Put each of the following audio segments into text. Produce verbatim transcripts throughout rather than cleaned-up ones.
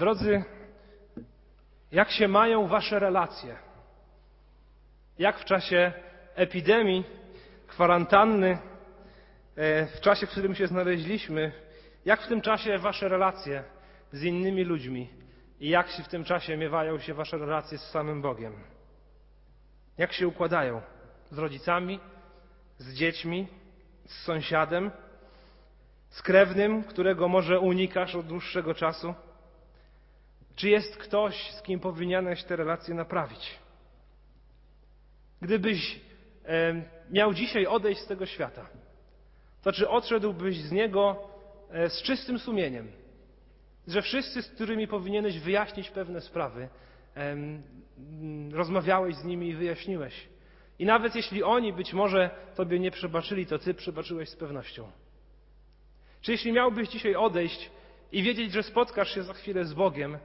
Drodzy, jak się mają wasze relacje? Jak w czasie epidemii, kwarantanny, w czasie, w którym się znaleźliśmy, jak w tym czasie wasze relacje z innymi ludźmi i jak się w tym czasie miewają się wasze relacje z samym Bogiem? Jak się układają z rodzicami, z dziećmi, z sąsiadem, z krewnym, którego może unikasz od dłuższego czasu? Czy jest ktoś, z kim powinieneś te relacje naprawić? Gdybyś e, miał dzisiaj odejść z tego świata, to czy odszedłbyś z niego e, z czystym sumieniem? Że wszyscy, z którymi powinieneś wyjaśnić pewne sprawy, e, rozmawiałeś z nimi i wyjaśniłeś. I nawet jeśli oni być może tobie nie przebaczyli, to ty przebaczyłeś z pewnością. Czy jeśli miałbyś dzisiaj odejść i wiedzieć, że spotkasz się za chwilę z Bogiem,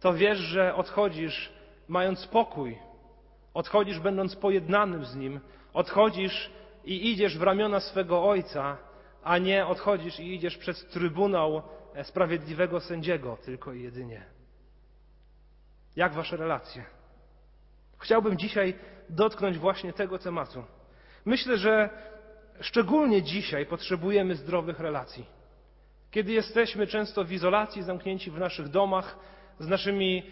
to wiesz, że odchodzisz mając pokój, odchodzisz będąc pojednanym z Nim, odchodzisz i idziesz w ramiona swego Ojca, a nie odchodzisz i idziesz przez Trybunał Sprawiedliwego Sędziego tylko i jedynie. Jak wasze relacje? Chciałbym dzisiaj dotknąć właśnie tego tematu. Myślę, że szczególnie dzisiaj potrzebujemy zdrowych relacji. Kiedy jesteśmy często w izolacji, zamknięci w naszych domach, z naszymi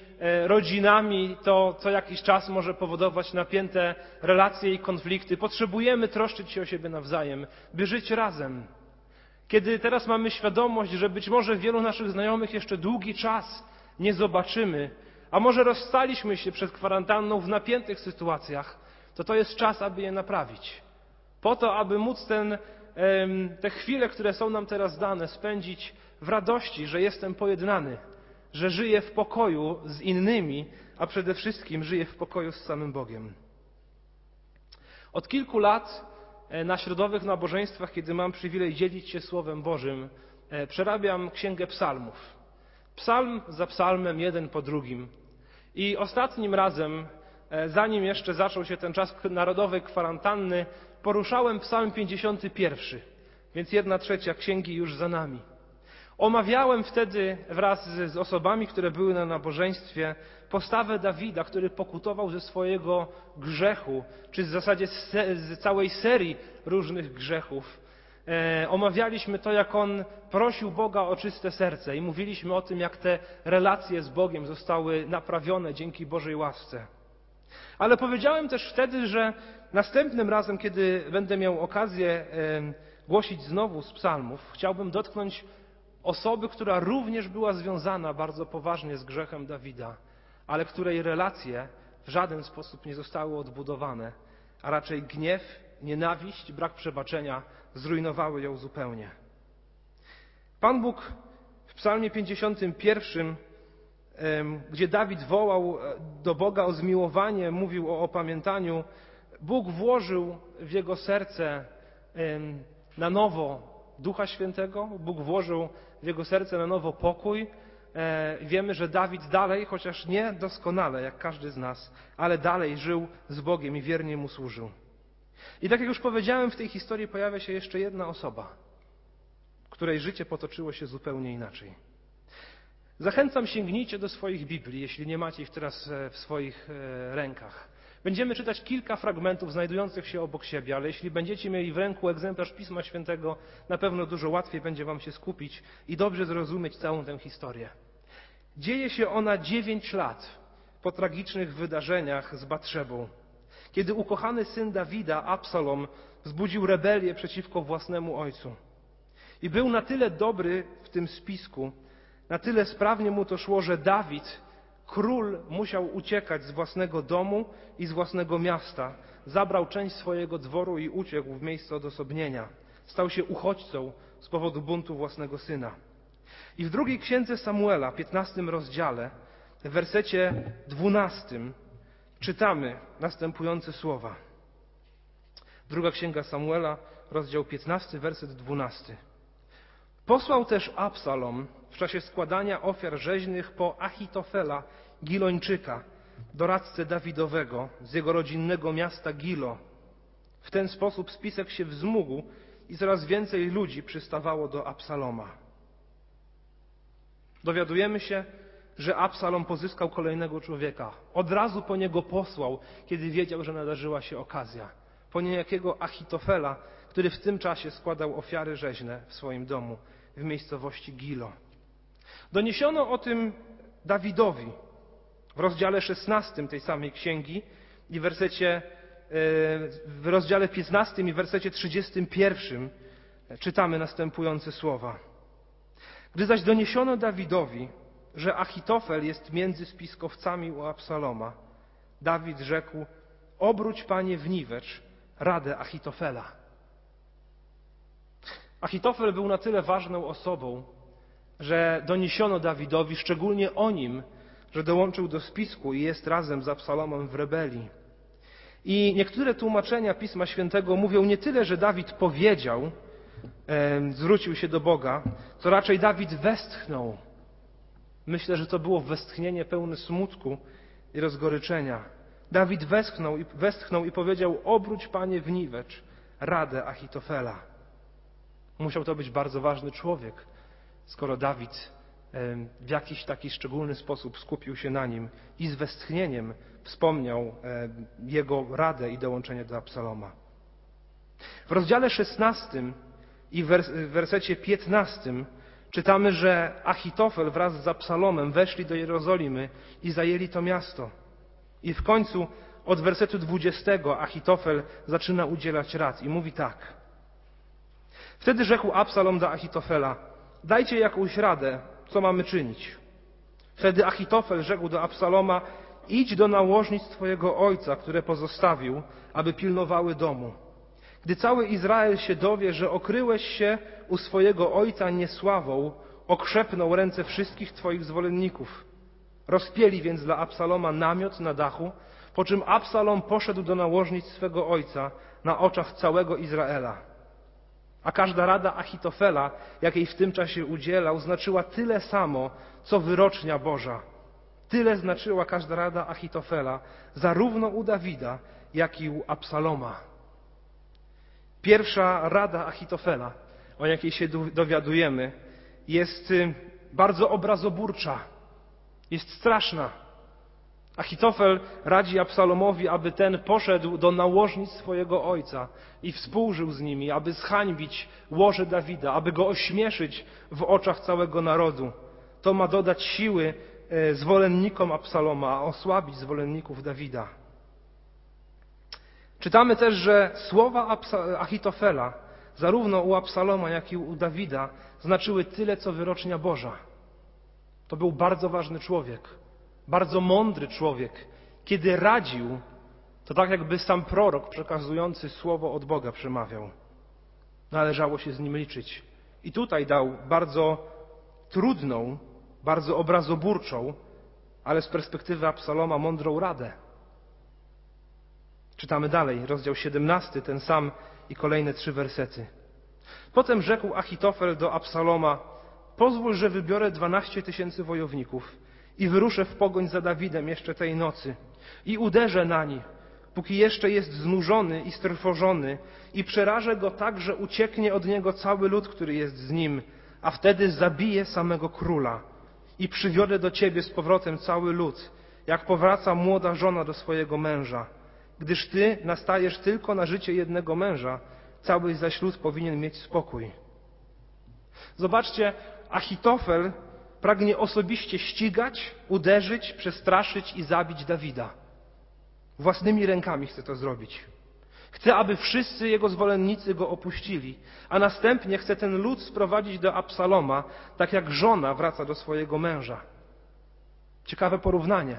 rodzinami, to co jakiś czas może powodować napięte relacje i konflikty. Potrzebujemy troszczyć się o siebie nawzajem, by żyć razem. Kiedy teraz mamy świadomość, że być może wielu naszych znajomych jeszcze długi czas nie zobaczymy, a może rozstaliśmy się przed kwarantanną w napiętych sytuacjach, to to jest czas, aby je naprawić. Po to, aby móc ten, te chwile, które są nam teraz dane, spędzić w radości, że jestem pojednany, że żyję w pokoju z innymi, a przede wszystkim żyję w pokoju z samym Bogiem. Od kilku lat na środowych nabożeństwach, kiedy mam przywilej dzielić się Słowem Bożym, przerabiam Księgę Psalmów. Psalm za psalmem, jeden po drugim. I ostatnim razem, zanim jeszcze zaczął się ten czas narodowej kwarantanny, poruszałem Psalm pięćdziesiąty pierwszy, więc jedna trzecia księgi już za nami. Omawiałem wtedy wraz z osobami, które były na nabożeństwie, postawę Dawida, który pokutował ze swojego grzechu, czy w zasadzie z całej serii różnych grzechów. E, omawialiśmy to, jak on prosił Boga o czyste serce i mówiliśmy o tym, jak te relacje z Bogiem zostały naprawione dzięki Bożej łasce. Ale powiedziałem też wtedy, że następnym razem, kiedy będę miał okazję głosić znowu z psalmów, chciałbym dotknąć osoby, która również była związana bardzo poważnie z grzechem Dawida, ale której relacje w żaden sposób nie zostały odbudowane, a raczej gniew, nienawiść, brak przebaczenia zrujnowały ją zupełnie. Pan Bóg w Psalmie pięćdziesiątym pierwszym, gdzie Dawid wołał do Boga o zmiłowanie, mówił o opamiętaniu, Bóg włożył w jego serce na nowo Ducha Świętego, Bóg włożył w jego serce na nowo pokój. Wiemy, że Dawid dalej, chociaż nie doskonale, jak każdy z nas, ale dalej żył z Bogiem i wiernie mu służył. I tak jak już powiedziałem, w tej historii pojawia się jeszcze jedna osoba, której życie potoczyło się zupełnie inaczej. Zachęcam, sięgnijcie do swoich Biblii, jeśli nie macie ich teraz w swoich rękach. Będziemy czytać kilka fragmentów znajdujących się obok siebie, ale jeśli będziecie mieli w ręku egzemplarz Pisma Świętego, na pewno dużo łatwiej będzie wam się skupić i dobrze zrozumieć całą tę historię. Dzieje się ona dziewięć lat po tragicznych wydarzeniach z Batszebą, kiedy ukochany syn Dawida, Absalom, wzbudził rebelię przeciwko własnemu ojcu. I był na tyle dobry w tym spisku, na tyle sprawnie mu to szło, że Dawid, król, musiał uciekać z własnego domu i z własnego miasta. Zabrał część swojego dworu i uciekł w miejsce odosobnienia. Stał się uchodźcą z powodu buntu własnego syna. I w drugiej księdze Samuela, piętnastym rozdziale, w wersecie dwunastym, czytamy następujące słowa. Druga księga Samuela, rozdział piętnasty, werset dwunasty. Posłał też Absalom w czasie składania ofiar rzeźnych po Achitofela, Gilończyka, doradcę Dawidowego z jego rodzinnego miasta Gilo. W ten sposób spisek się wzmógł i coraz więcej ludzi przystawało do Absaloma. Dowiadujemy się, że Absalom pozyskał kolejnego człowieka. Od razu po niego posłał, kiedy wiedział, że nadarzyła się okazja. Po niejakiego Achitofela, który w tym czasie składał ofiary rzeźne w swoim domu w miejscowości Gilo. Doniesiono o tym Dawidowi w rozdziale szesnastym tej samej księgi i wersecie, w rozdziale piętnastym i wersecie trzydziestym pierwszym czytamy następujące słowa. Gdy zaś doniesiono Dawidowi, że Achitofel jest między spiskowcami u Absaloma, Dawid rzekł: obróć, Panie, wniwecz radę Achitofela. Achitofel był na tyle ważną osobą, że doniesiono Dawidowi, szczególnie o nim, że dołączył do spisku i jest razem z Absalomem w rebelii. I niektóre tłumaczenia Pisma Świętego mówią nie tyle, że Dawid powiedział, e, zwrócił się do Boga, co raczej Dawid westchnął. Myślę, że to było westchnienie pełne smutku i rozgoryczenia. Dawid westchnął i, westchnął i powiedział: obróć, Panie, wniwecz radę Achitofela. Musiał to być bardzo ważny człowiek, skoro Dawid w jakiś taki szczególny sposób skupił się na nim i z westchnieniem wspomniał jego radę i dołączenie do Absaloma. W rozdziale szesnastym i w wersecie piętnastym czytamy, że Achitofel wraz z Absalomem weszli do Jerozolimy i zajęli to miasto. I w końcu od wersetu dwudziestego Achitofel zaczyna udzielać rad i mówi tak. Wtedy rzekł Absalom do Achitofela: dajcie jakąś radę, co mamy czynić. Wtedy Achitofel rzekł do Absaloma: idź do nałożnic twojego ojca, które pozostawił, aby pilnowały domu. Gdy cały Izrael się dowie, że okryłeś się u swojego ojca niesławą, okrzepną ręce wszystkich twoich zwolenników. Rozpięli więc dla Absaloma namiot na dachu, po czym Absalom poszedł do nałożnic swego ojca na oczach całego Izraela. A każda rada Achitofela, jakiej w tym czasie udzielał, znaczyła tyle samo, co wyrocznia Boża. Tyle znaczyła każda rada Achitofela, zarówno u Dawida, jak i u Absaloma. Pierwsza rada Achitofela, o jakiej się dowiadujemy, jest bardzo obrazoburcza, jest straszna. Achitofel radzi Absalomowi, aby ten poszedł do nałożnic swojego ojca i współżył z nimi, aby zhańbić łoże Dawida, aby go ośmieszyć w oczach całego narodu. To ma dodać siły zwolennikom Absaloma, a osłabić zwolenników Dawida. Czytamy też, że słowa Achitofela, zarówno u Absaloma, jak i u Dawida, znaczyły tyle, co wyrocznia Boża. To był bardzo ważny człowiek. Bardzo mądry człowiek, kiedy radził, to tak jakby sam prorok przekazujący słowo od Boga przemawiał. Należało się z nim liczyć. I tutaj dał bardzo trudną, bardzo obrazoburczą, ale z perspektywy Absaloma mądrą radę. Czytamy dalej, rozdział siedemnasty, ten sam i kolejne trzy wersety. Potem rzekł Achitofel do Absaloma: pozwól, że wybiorę dwanaście tysięcy wojowników i wyruszę w pogoń za Dawidem jeszcze tej nocy i uderzę na nich, póki jeszcze jest znużony i strwożony, i przerażę go tak, że ucieknie od niego cały lud, który jest z nim, a wtedy zabiję samego króla i przywiodę do ciebie z powrotem cały lud, jak powraca młoda żona do swojego męża. Gdyż ty nastajesz tylko na życie jednego męża, cały zaś lud powinien mieć spokój. Zobaczcie, Achitofel pragnie osobiście ścigać, uderzyć, przestraszyć i zabić Dawida. Własnymi rękami chce to zrobić. Chce, aby wszyscy jego zwolennicy go opuścili, a następnie chce ten lud sprowadzić do Absaloma, tak jak żona wraca do swojego męża. Ciekawe porównanie.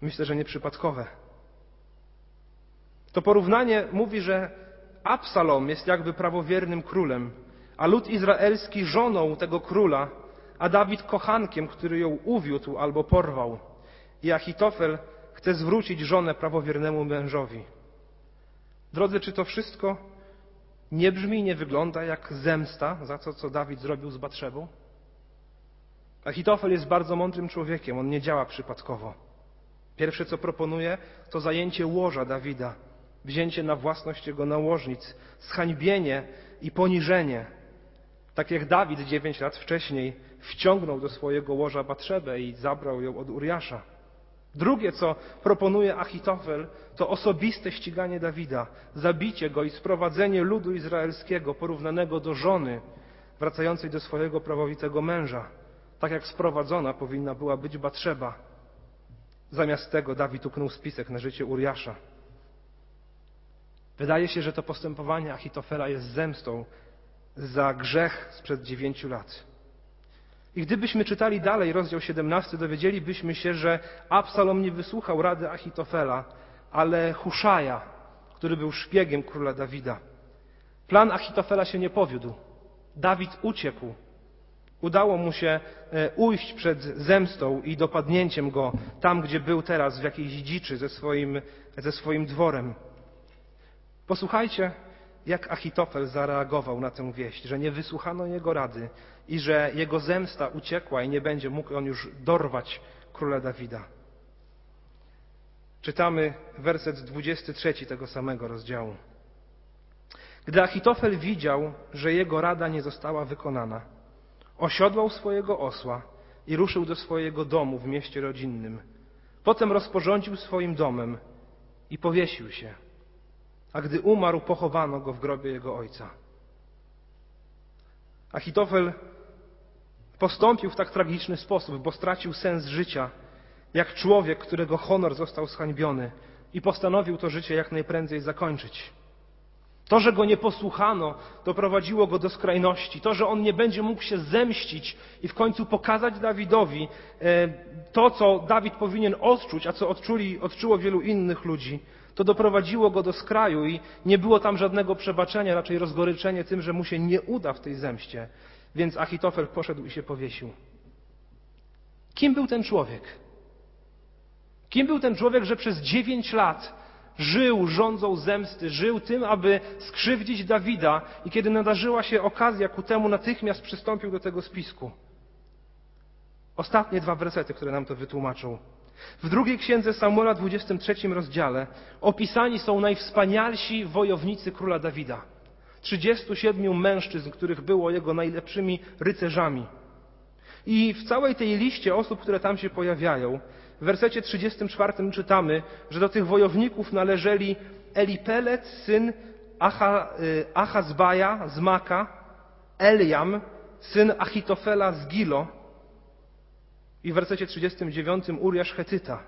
Myślę, że nieprzypadkowe. To porównanie mówi, że Absalom jest jakby prawowiernym królem, a lud izraelski żoną tego króla, a Dawid kochankiem, który ją uwiódł albo porwał. I Achitofel chce zwrócić żonę prawowiernemu mężowi. Drodzy, czy to wszystko nie brzmi i nie wygląda jak zemsta za to, co Dawid zrobił z Batszebą? Achitofel jest bardzo mądrym człowiekiem, on nie działa przypadkowo. Pierwsze, co proponuje, to zajęcie łoża Dawida, wzięcie na własność jego nałożnic, zhańbienie i poniżenie. Tak jak Dawid dziewięć lat wcześniej wciągnął do swojego łoża Batszebę i zabrał ją od Uriasza. Drugie, co proponuje Achitofel, to osobiste ściganie Dawida, zabicie go i sprowadzenie ludu izraelskiego porównanego do żony wracającej do swojego prawowitego męża, tak jak sprowadzona powinna była być Batszeba. Zamiast tego Dawid uknął spisek na życie Uriasza. Wydaje się, że to postępowanie Achitofela jest zemstą za grzech sprzed dziewięciu lat. I gdybyśmy czytali dalej rozdział siedemnasty, dowiedzielibyśmy się, że Absalom nie wysłuchał rady Achitofela, ale Huszaja, który był szpiegiem króla Dawida. Plan Achitofela się nie powiódł. Dawid uciekł. Udało mu się ujść przed zemstą i dopadnięciem go tam, gdzie był teraz, w jakiejś dziczy ze swoim, ze swoim dworem. Posłuchajcie, jak Achitofel zareagował na tę wieść, że nie wysłuchano jego rady i że jego zemsta uciekła i nie będzie mógł on już dorwać króla Dawida. Czytamy werset dwudziesty trzeci tego samego rozdziału. Gdy Achitofel widział, że jego rada nie została wykonana, osiodłał swojego osła i ruszył do swojego domu w mieście rodzinnym. Potem rozporządził swoim domem i powiesił się. A gdy umarł, pochowano go w grobie jego ojca. Achitofel postąpił w tak tragiczny sposób, bo stracił sens życia, jak człowiek, którego honor został zhańbiony, i postanowił to życie jak najprędzej zakończyć. To, że go nie posłuchano, doprowadziło go do skrajności. To, że on nie będzie mógł się zemścić i w końcu pokazać Dawidowi to, co Dawid powinien odczuć, a co odczuli, odczuło wielu innych ludzi, to doprowadziło go do skraju i nie było tam żadnego przebaczenia, raczej rozgoryczenie tym, że mu się nie uda w tej zemście. Więc Achitofel poszedł i się powiesił. Kim był ten człowiek? Kim był ten człowiek, że przez dziewięć lat żył rządzą zemsty, żył tym, aby skrzywdzić Dawida, i kiedy nadarzyła się okazja ku temu, natychmiast przystąpił do tego spisku? Ostatnie dwa wersety, które nam to wytłumaczą. W drugiej księdze Samuela, dwudziestym trzecim rozdziale, opisani są najwspanialsi wojownicy króla Dawida. trzydziestu siedmiu mężczyzn, których było jego najlepszymi rycerzami. I w całej tej liście osób, które tam się pojawiają, w wersecie trzydziestym czwartym czytamy, że do tych wojowników należeli Elipelec, syn Acha, Achazbaja z Maka, Eliam, syn Achitofela z Gilo, i w wersecie trzydziestym dziewiątym Uriasz Chetyta.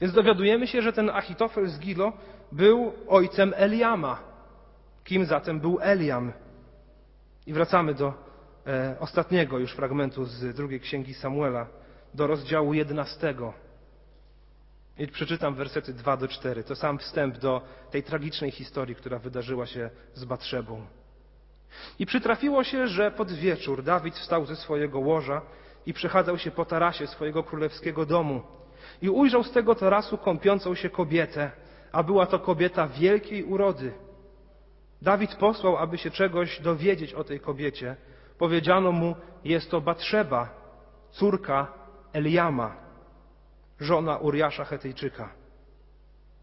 Więc dowiadujemy się, że ten Achitofel z Gilo był ojcem Eliama. Kim zatem był Eliam? I wracamy do e, ostatniego już fragmentu z drugiej księgi Samuela, do rozdziału jedenastego. I przeczytam wersety dwa do czterech. To sam wstęp do tej tragicznej historii, która wydarzyła się z Batszebą. I przytrafiło się, że pod wieczór Dawid wstał ze swojego łoża i przechadzał się po tarasie swojego królewskiego domu. I ujrzał z tego tarasu kąpiącą się kobietę, a była to kobieta wielkiej urody. Dawid posłał, aby się czegoś dowiedzieć o tej kobiecie. Powiedziano mu, jest to Batszeba, córka Eliama, żona Uriasza Chetyjczyka.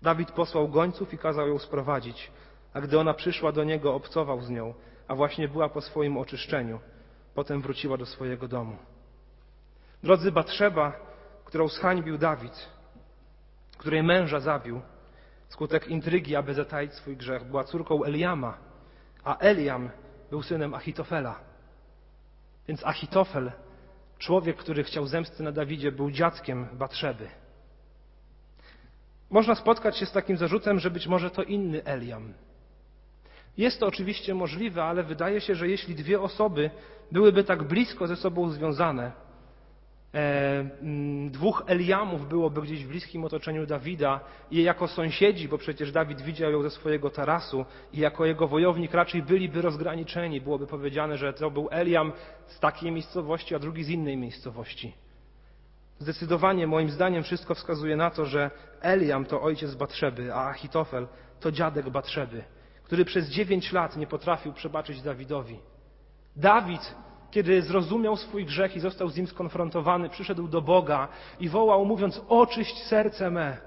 Dawid posłał gońców i kazał ją sprowadzić, a gdy ona przyszła do niego, obcował z nią, a właśnie była po swoim oczyszczeniu. Potem wróciła do swojego domu. Drodzy, Batszeba, którą zhańbił Dawid, której męża zabił wskutek intrygi, aby zataić swój grzech, była córką Eliama, a Eliam był synem Achitofela. Więc Achitofel, człowiek, który chciał zemsty na Dawidzie, był dziadkiem Batszeby. Można spotkać się z takim zarzutem, że być może to inny Eliam. Jest to oczywiście możliwe, ale wydaje się, że jeśli dwie osoby byłyby tak blisko ze sobą związane, E, dwóch Eliamów byłoby gdzieś w bliskim otoczeniu Dawida i jako sąsiedzi, bo przecież Dawid widział ją ze swojego tarasu, i jako jego wojownik raczej byliby rozgraniczeni. Byłoby powiedziane, że to był Eliam z takiej miejscowości, a drugi z innej miejscowości. Zdecydowanie, moim zdaniem, wszystko wskazuje na to, że Eliam to ojciec Batszeby, a Achitofel to dziadek Batszeby, który przez dziewięć lat nie potrafił przebaczyć Dawidowi. Dawid, kiedy zrozumiał swój grzech i został z nim skonfrontowany, przyszedł do Boga i wołał, mówiąc, oczyść serce me.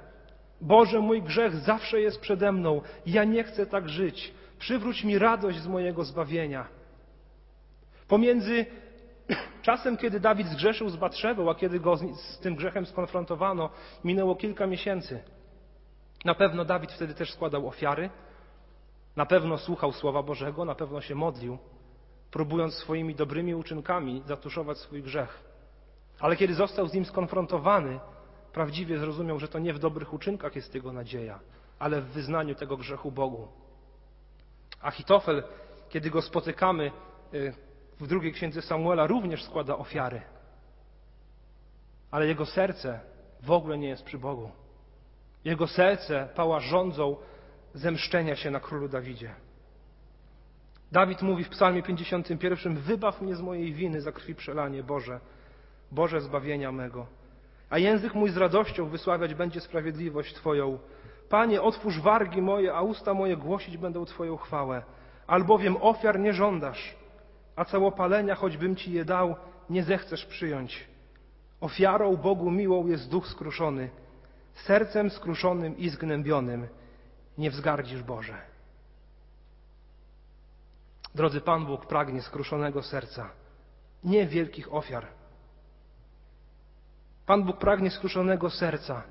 Boże, mój grzech zawsze jest przede mną. Ja nie chcę tak żyć. Przywróć mi radość z mojego zbawienia. Pomiędzy czasem, kiedy Dawid zgrzeszył z Batszebą, a kiedy go z tym grzechem skonfrontowano, minęło kilka miesięcy. Na pewno Dawid wtedy też składał ofiary, na pewno słuchał Słowa Bożego, na pewno się modlił, próbując swoimi dobrymi uczynkami zatuszować swój grzech. Ale kiedy został z nim skonfrontowany, prawdziwie zrozumiał, że to nie w dobrych uczynkach jest jego nadzieja, ale w wyznaniu tego grzechu Bogu. Achitofel, kiedy go spotykamy w drugiej księdze Samuela, również składa ofiary. Ale jego serce w ogóle nie jest przy Bogu. Jego serce pała żądzą zemszczenia się na królu Dawidzie. Dawid mówi w Psalmie pięćdziesiątym pierwszym: wybaw mnie z mojej winy za krwi przelanie, Boże, Boże zbawienia mego. A język mój z radością wysławiać będzie sprawiedliwość Twoją. Panie, otwórz wargi moje, a usta moje głosić będą Twoją chwałę. Albowiem ofiar nie żądasz, a całopalenia, choćbym Ci je dał, nie zechcesz przyjąć. Ofiarą Bogu miłą jest duch skruszony, sercem skruszonym i zgnębionym nie wzgardzisz, Boże. Drodzy Pan Bóg pragnie skruszonego serca, nie wielkich ofiar. Pan Bóg pragnie skruszonego serca,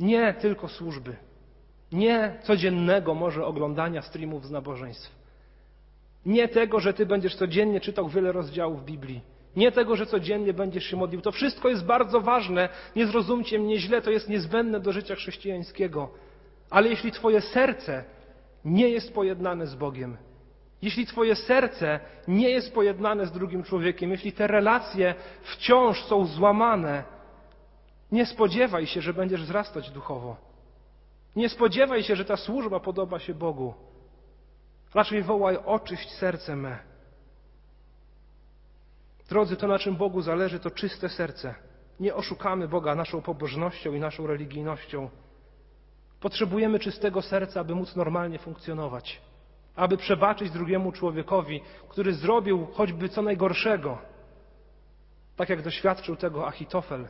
nie tylko służby, nie codziennego może oglądania streamów z nabożeństw, nie tego, że Ty będziesz codziennie czytał wiele rozdziałów Biblii, nie tego, że codziennie będziesz się modlił. To wszystko jest bardzo ważne, nie zrozumcie mnie źle, to jest niezbędne do życia chrześcijańskiego. Ale jeśli Twoje serce nie jest pojednane z Bogiem, jeśli Twoje serce nie jest pojednane z drugim człowiekiem, jeśli te relacje wciąż są złamane, nie spodziewaj się, że będziesz wzrastać duchowo. Nie spodziewaj się, że ta służba podoba się Bogu. Raczej wołaj: oczyść serce me. Drodzy, to na czym Bogu zależy, to czyste serce. Nie oszukamy Boga naszą pobożnością i naszą religijnością. Potrzebujemy czystego serca, aby móc normalnie funkcjonować. Aby przebaczyć drugiemu człowiekowi, który zrobił choćby co najgorszego. Tak jak doświadczył tego Achitofel.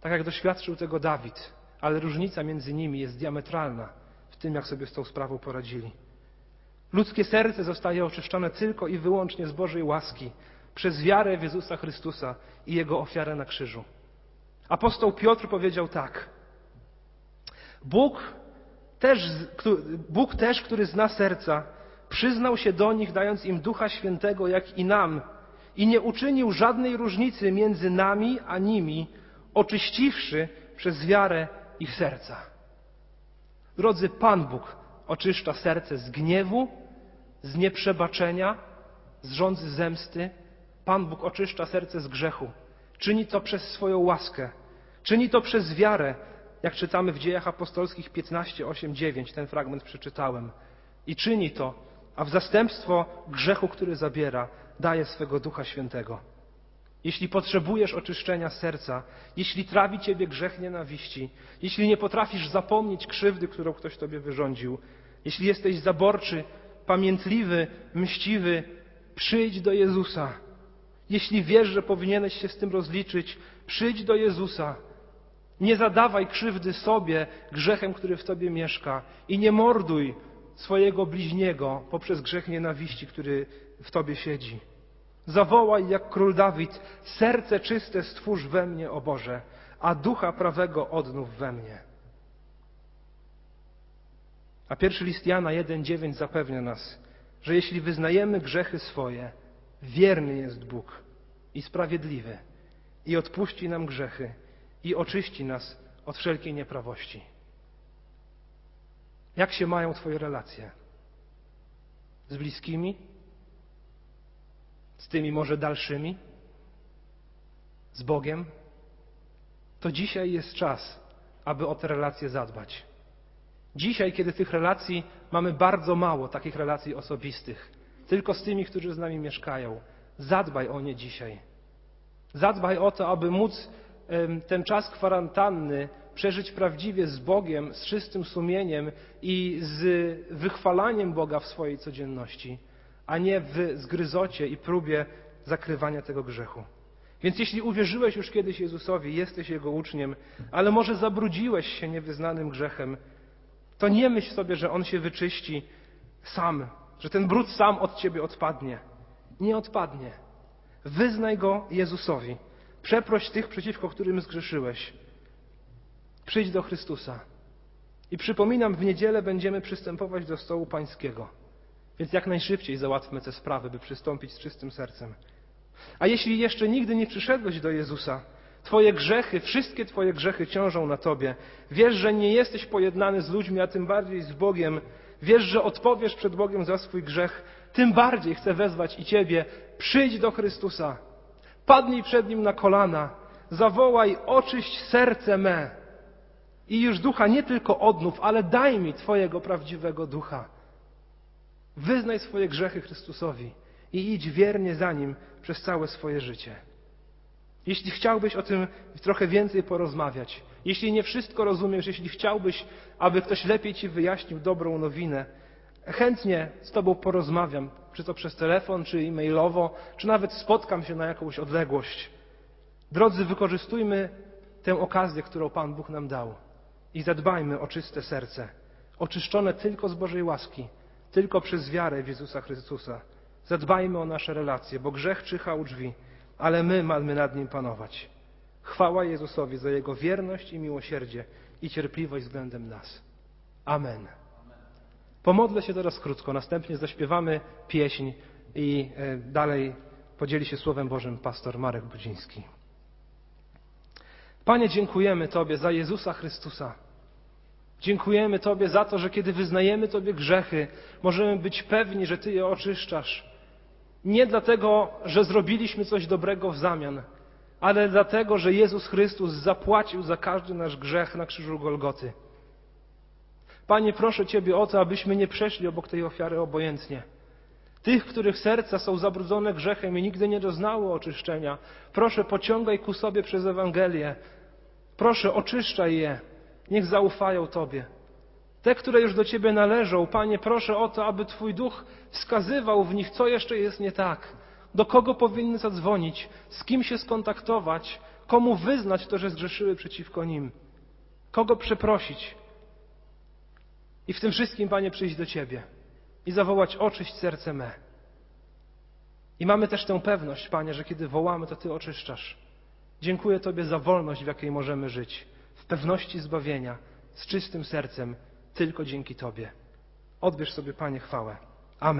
Tak jak doświadczył tego Dawid. Ale różnica między nimi jest diametralna w tym, jak sobie z tą sprawą poradzili. Ludzkie serce zostaje oczyszczone tylko i wyłącznie z Bożej łaski, przez wiarę w Jezusa Chrystusa i Jego ofiarę na krzyżu. Apostoł Piotr powiedział tak: Bóg też, Bóg też, który zna serca, przyznał się do nich, dając im Ducha Świętego, jak i nam, i nie uczynił żadnej różnicy między nami a nimi, oczyściwszy przez wiarę ich serca. Drodzy, Pan Bóg oczyszcza serce z gniewu, z nieprzebaczenia, z żądzy zemsty. Pan Bóg oczyszcza serce z grzechu. Czyni to przez swoją łaskę. Czyni to przez wiarę, jak czytamy w Dziejach Apostolskich piętnaście, osiem, dziewięć. Ten fragment przeczytałem. I czyni to, a w zastępstwo grzechu, który zabiera, daje swego Ducha Świętego. Jeśli potrzebujesz oczyszczenia serca, jeśli trawi Ciebie grzech nienawiści, jeśli nie potrafisz zapomnieć krzywdy, którą ktoś Tobie wyrządził, jeśli jesteś zaborczy, pamiętliwy, mściwy, przyjdź do Jezusa. Jeśli wiesz, że powinieneś się z tym rozliczyć, przyjdź do Jezusa. Nie zadawaj krzywdy sobie grzechem, który w Tobie mieszka, i nie morduj swojego bliźniego poprzez grzech nienawiści, który w Tobie siedzi. Zawołaj jak król Dawid: serce czyste stwórz we mnie, o Boże, a ducha prawego odnów we mnie. A pierwszy list Jana jeden, dziewięć zapewnia nas, że jeśli wyznajemy grzechy swoje, wierny jest Bóg i sprawiedliwy, i odpuści nam grzechy, i oczyści nas od wszelkiej nieprawości. Jak się mają Twoje relacje? Z bliskimi? Z tymi może dalszymi? Z Bogiem? To dzisiaj jest czas, aby o te relacje zadbać. Dzisiaj, kiedy tych relacji mamy bardzo mało, takich relacji osobistych, tylko z tymi, którzy z nami mieszkają, zadbaj o nie dzisiaj. Zadbaj o to, aby móc ten czas kwarantanny przeżyć prawdziwie z Bogiem, z czystym sumieniem i z wychwalaniem Boga w swojej codzienności, a nie w zgryzocie i próbie zakrywania tego grzechu. Więc jeśli uwierzyłeś już kiedyś Jezusowi, jesteś Jego uczniem, ale może zabrudziłeś się niewyznanym grzechem, to nie myśl sobie, że On się wyczyści sam, że ten brud sam od ciebie odpadnie. Nie odpadnie. Wyznaj go Jezusowi. Przeproś tych, przeciwko którym zgrzeszyłeś. Przyjdź do Chrystusa. I przypominam, w niedzielę będziemy przystępować do stołu pańskiego. Więc jak najszybciej załatwmy te sprawy, by przystąpić z czystym sercem. A jeśli jeszcze nigdy nie przyszedłeś do Jezusa, Twoje grzechy, wszystkie Twoje grzechy ciążą na Tobie. Wiesz, że nie jesteś pojednany z ludźmi, a tym bardziej z Bogiem. Wiesz, że odpowiesz przed Bogiem za swój grzech. Tym bardziej chcę wezwać i Ciebie. Przyjdź do Chrystusa. Padnij przed Nim na kolana. Zawołaj, oczyść serce me. I już ducha nie tylko odnów, ale daj mi Twojego prawdziwego ducha. Wyznaj swoje grzechy Chrystusowi i idź wiernie za Nim przez całe swoje życie. Jeśli chciałbyś o tym trochę więcej porozmawiać, jeśli nie wszystko rozumiesz, jeśli chciałbyś, aby ktoś lepiej Ci wyjaśnił dobrą nowinę, chętnie z Tobą porozmawiam, czy to przez telefon, czy e-mailowo, czy nawet spotkam się na jakąś odległość. Drodzy, wykorzystujmy tę okazję, którą Pan Bóg nam dał i zadbajmy o czyste serce, oczyszczone tylko z Bożej łaski, tylko przez wiarę w Jezusa Chrystusa. Zadbajmy o nasze relacje, bo grzech czyha u drzwi, ale my mamy nad nim panować. Chwała Jezusowi za Jego wierność i miłosierdzie i cierpliwość względem nas. Amen. Pomodlę się teraz krótko, następnie zaśpiewamy pieśń i dalej podzieli się Słowem Bożym pastor Marek Budziński. Panie, dziękujemy Tobie za Jezusa Chrystusa. Dziękujemy Tobie za to, że kiedy wyznajemy Tobie grzechy, możemy być pewni, że Ty je oczyszczasz. Nie dlatego, że zrobiliśmy coś dobrego w zamian, ale dlatego, że Jezus Chrystus zapłacił za każdy nasz grzech na krzyżu Golgoty. Panie, proszę Ciebie o to, abyśmy nie przeszli obok tej ofiary obojętnie. Tych, których serca są zabrudzone grzechem i nigdy nie doznały oczyszczenia, proszę, pociągaj ku sobie przez Ewangelię. Proszę, oczyszczaj je. Niech zaufają Tobie. Te, które już do Ciebie należą, Panie, proszę o to, aby Twój Duch wskazywał w nich, co jeszcze jest nie tak, do kogo powinny zadzwonić, z kim się skontaktować, komu wyznać to, że zgrzeszyły przeciwko nim, kogo przeprosić. I w tym wszystkim, Panie, przyjść do Ciebie i zawołać: oczyść serce me. I mamy też tę pewność, Panie, że kiedy wołamy, to Ty oczyszczasz. Dziękuję Tobie za wolność, w jakiej możemy żyć, w pewności zbawienia, z czystym sercem, tylko dzięki Tobie. Odbierz sobie, Panie, chwałę.